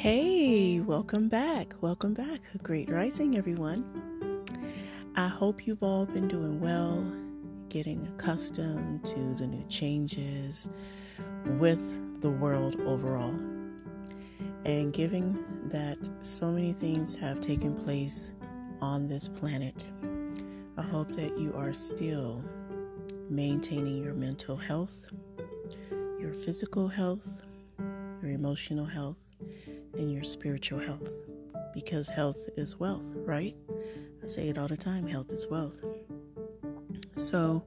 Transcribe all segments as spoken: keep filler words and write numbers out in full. Hey, welcome back. Welcome back. A great rising, everyone. I hope you've all been doing well, getting accustomed to the new changes with the world overall. And given that so many things have taken place on this planet, I hope that you are still maintaining your mental health, your physical health, your emotional health, and your spiritual health, because health is wealth, right? I say it all the time, health is wealth. So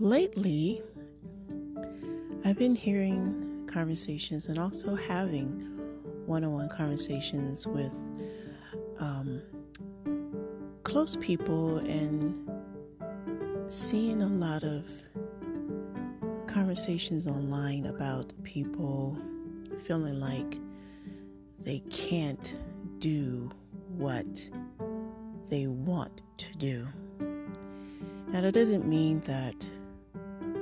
lately, I've been hearing conversations and also having one-on-one conversations with um, close people, and seeing a lot of conversations online about people feeling like they can't do what they want to do. Now, that doesn't mean that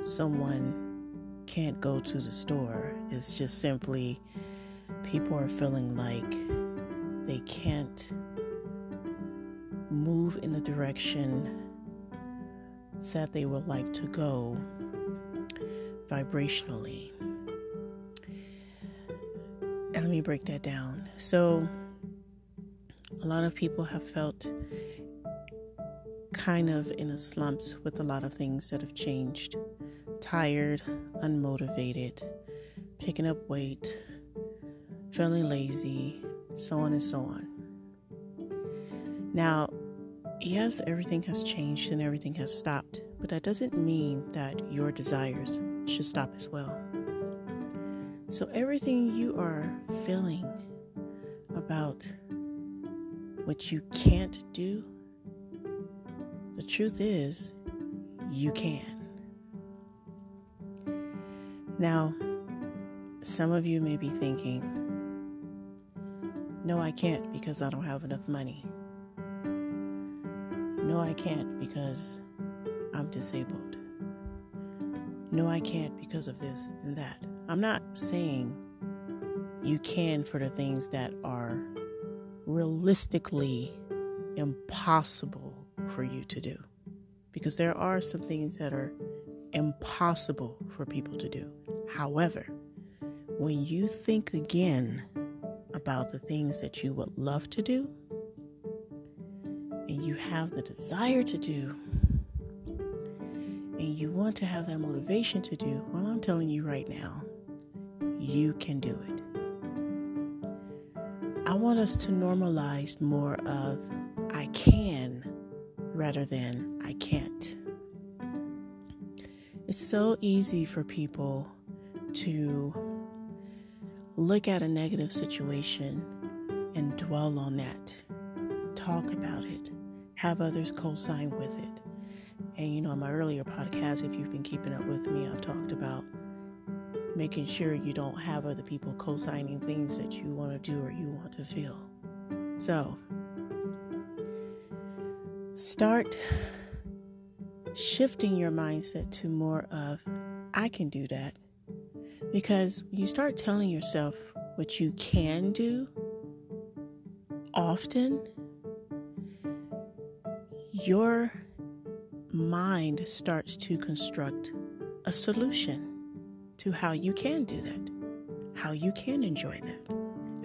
someone can't go to the store. It's just simply people are feeling like they can't move in the direction that they would like to go vibrationally. Let me break that down. So a lot of people have felt kind of in a slump with a lot of things that have changed. Tired, unmotivated, picking up weight, feeling lazy, so on and so on. Now, yes, everything has changed and everything has stopped, but that doesn't mean that your desires should stop as well. So everything you are feeling about what you can't do, the truth is, you can. Now, some of you may be thinking, no, I can't because I don't have enough money. No, I can't because I'm disabled. No, I can't because of this and that. I'm not saying you can for the things that are realistically impossible for you to do, because there are some things that are impossible for people to do. However, when you think again about the things that you would love to do and you have the desire to do, and you want to have that motivation to do, well, I'm telling you right now, you can do it. I want us to normalize more of I can rather than I can't. It's so easy for people to look at a negative situation and dwell on that, talk about it, have others co-sign with it. And, you know, in my earlier podcast, if you've been keeping up with me, I've talked about making sure you don't have other people co-signing things that you want to do or you want to feel. So, start shifting your mindset to more of, I can do that. Because when you start telling yourself what you can do often, your mind starts to construct a solution to how you can do that, how you can enjoy that,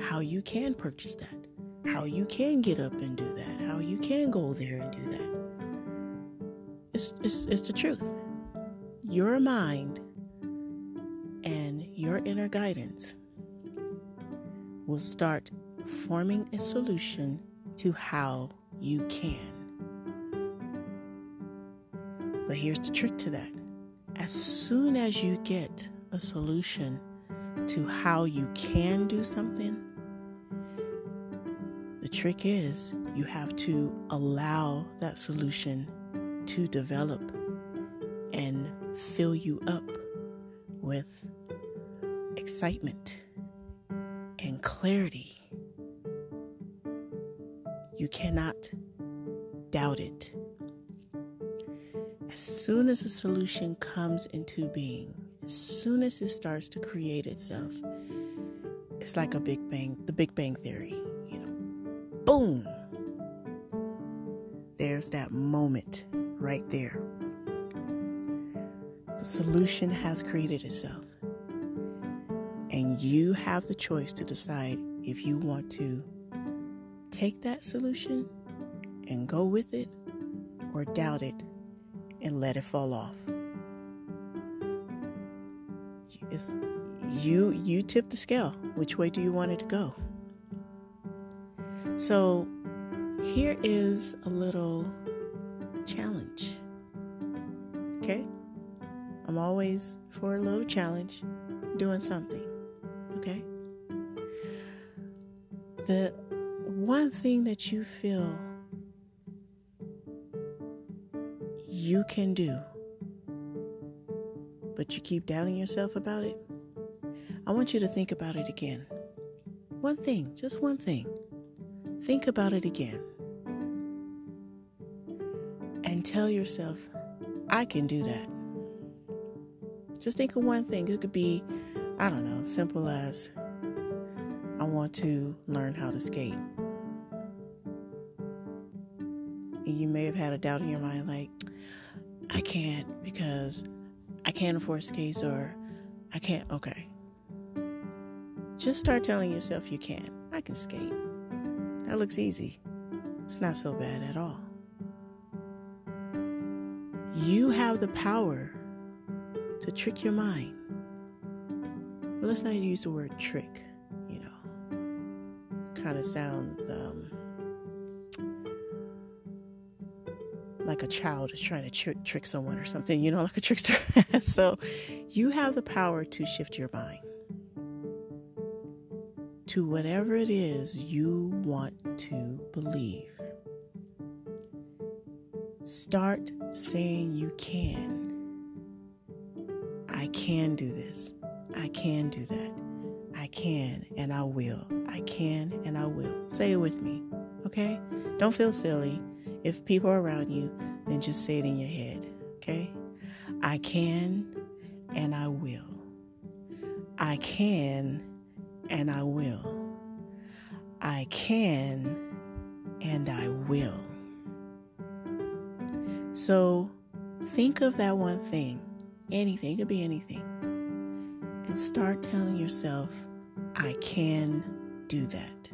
how you can purchase that, how you can get up and do that, how you can go there and do that. It's, it's, it's the truth. Your mind and your inner guidance will start forming a solution to how you can. But here's the trick to that. As soon as you get a solution to how you can do something, the trick is you have to allow that solution to develop and fill you up with excitement and clarity. You cannot doubt it. As soon as a solution comes into being, as soon as it starts to create itself, It's like a Big Bang, the Big Bang Theory, you know, boom. There's that moment right there. The solution has created itself. And you have the choice to decide if you want to take that solution and go with it, or doubt it and let it fall off. It's, you, you tip the scale. Which way do you want it to go? So here is a little challenge. Okay? I'm always for a little challenge, doing something. Okay? The one thing that you feel you can do, but you keep doubting yourself about it, I want you to think about it again. One thing, just one thing. Think about it again. And tell yourself, I can do that. Just think of one thing. It could be, I don't know, simple as, I want to learn how to skate. And you may have had a doubt in your mind, like, I can't because I can't afford skates, or I can't, okay. Just start telling yourself you can. I can skate. That looks easy. It's not so bad at all. You have the power to trick your mind. But let's not use the word trick, you know. Kind of sounds um, like a child is trying to tr- trick someone or something, you know, like a trickster. So you have the power to shift your mind to whatever it is you want to believe. Start saying you can. I can do this. I can do that. I can and I will. I can and I will. Say it with me, okay? Don't feel silly. If people are around you, then just say it in your head, okay? I can and I will. I can and I will. I can and I will. So think of that one thing. Anything, it could be anything. And start telling yourself, I can do that.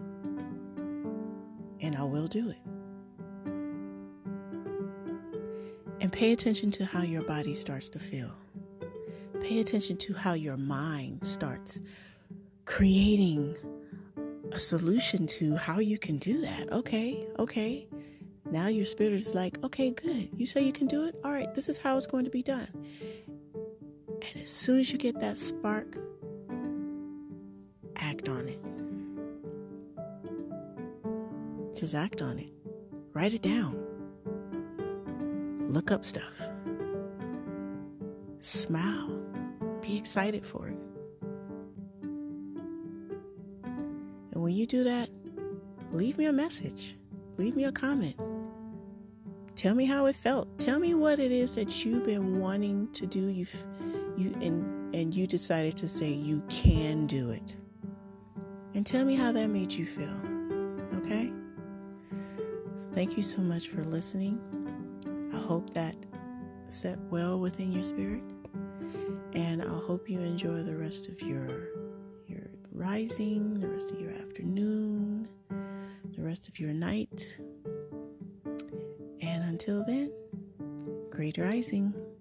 And I will do it. And pay attention to how your body starts to feel. Pay attention to how your mind starts creating a solution to how you can do that. Okay, okay. Now your spirit is like, okay, good. You say you can do it? All right, this is how it's going to be done. And as soon as you get that spark, act on it. Just act on it. Write it down. Look up stuff. Smile. Be excited for it. And when you do that, leave me a message. Leave me a comment. Tell me how it felt. Tell me what it is that you've been wanting to do. You've You and, and you decided to say you can do it. And tell me how that made you feel. Okay? So thank you so much for listening. I hope that set well within your spirit. And I hope you enjoy the rest of your your rising, the rest of your afternoon, the rest of your night. And until then, great rising.